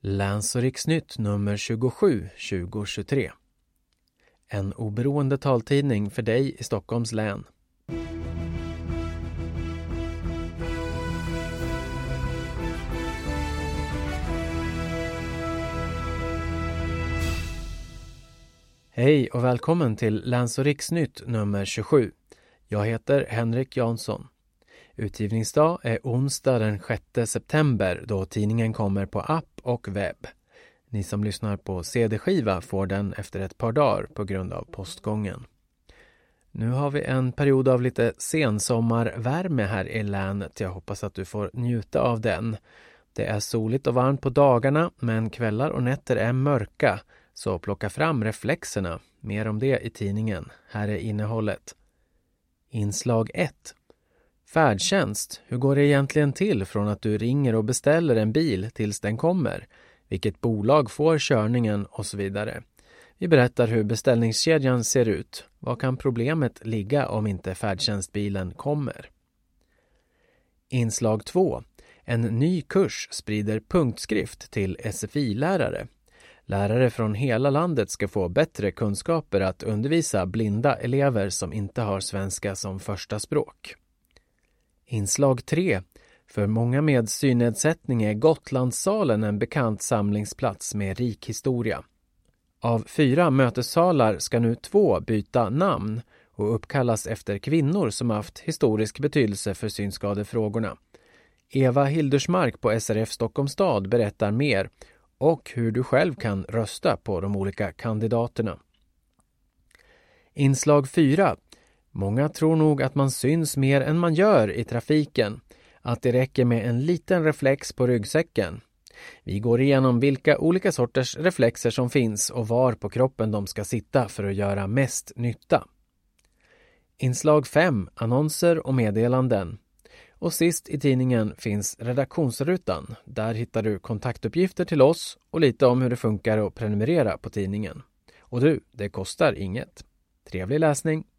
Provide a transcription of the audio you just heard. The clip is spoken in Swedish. Läns- och riksnytt nummer 27 2023. En oberoende taltidning för dig i Stockholms län. Hej och välkommen till Läns- och riksnytt nummer 27. Jag heter Henrik Jansson. Utgivningsdag är onsdag den 6 september då tidningen kommer på app och webb. Ni som lyssnar på cd-skiva får den efter ett par dagar på grund av postgången. Nu har vi en period av lite sensommarvärme här i länet. Jag hoppas att du får njuta av den. Det är soligt och varmt på dagarna men kvällar och nätter är mörka. Så plocka fram reflexerna. Mer om det i tidningen. Här är innehållet. Inslag 1. Färdtjänst. Hur går det egentligen till från att du ringer och beställer en bil tills den kommer? Vilket bolag får körningen och så vidare. Vi berättar hur beställningskedjan ser ut. Vad kan problemet ligga om inte färdtjänstbilen kommer? Inslag 2. En ny kurs sprider punktskrift till SFI-lärare. Lärare från hela landet ska få bättre kunskaper att undervisa blinda elever som inte har svenska som första språk. Inslag 3. För många med synnedsättning är Gotlandssalen en bekant samlingsplats med rik historia. Av 4 mötessalar ska nu 2 byta namn och uppkallas efter kvinnor som haft historisk betydelse för synskadefrågorna. Eva Hildersmark på SRF Stockholmstad berättar mer och hur du själv kan rösta på de olika kandidaterna. Inslag 4. Många tror nog att man syns mer än man gör i trafiken. Att det räcker med en liten reflex på ryggsäcken. Vi går igenom vilka olika sorters reflexer som finns och var på kroppen de ska sitta för att göra mest nytta. Inslag 5. Annonser och meddelanden. Och sist i tidningen finns redaktionsrutan. Där hittar du kontaktuppgifter till oss och lite om hur det funkar att prenumerera på tidningen. Och det kostar inget. Trevlig läsning!